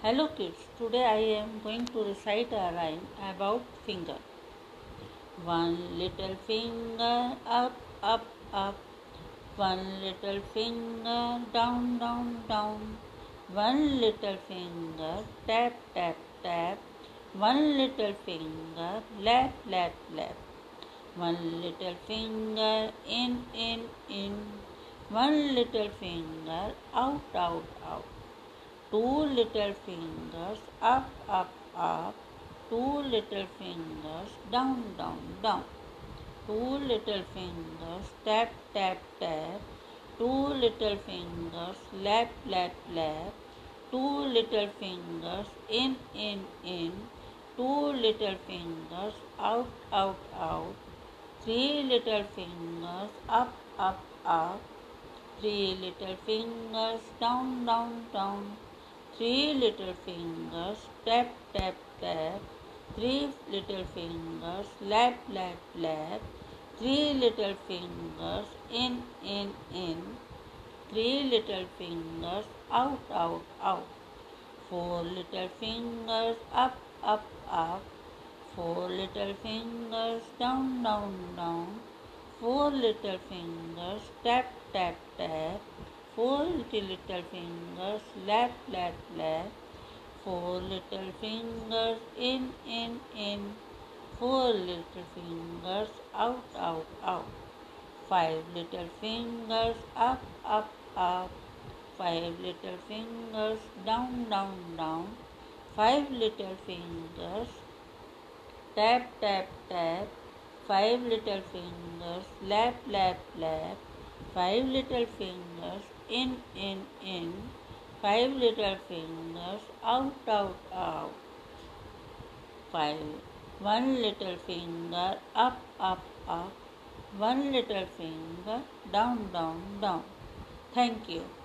Hello kids, today I am going to recite a rhyme about finger. One little finger up, up, up. One little finger down, down, down. One little finger tap, tap, tap. One little finger lap, lap, lap. One little finger in, in. One little finger out, out, out. Two little fingers up, up, up. Two little fingers down, down, down. Two little fingers tap, tap, tap. Two little fingers lap, lap, lap. Two little fingers in, in. Two little fingers out, out, out. Three little fingers up, up, up. Three little fingers down, down, down. Three little fingers tap, tap, tap. Three little fingers lap, lap, lap. Three little fingers in, in. Three little fingers out, out, out. Four little fingers up, up, up. Four little fingers down, down, down. Four little fingers tap, tap, tap. Four little fingers lap, lap, lap. Four little fingers in, in. Four little fingers out, out, out. Five little fingers up, up, up. Five little fingers down, down, down. Five little fingers tap, tap, tap. Five little fingers lap, lap, lap. Five little fingers in, in. Five little fingers out, out, out. One little finger up, up, up. One little finger down, down, down. Thank you.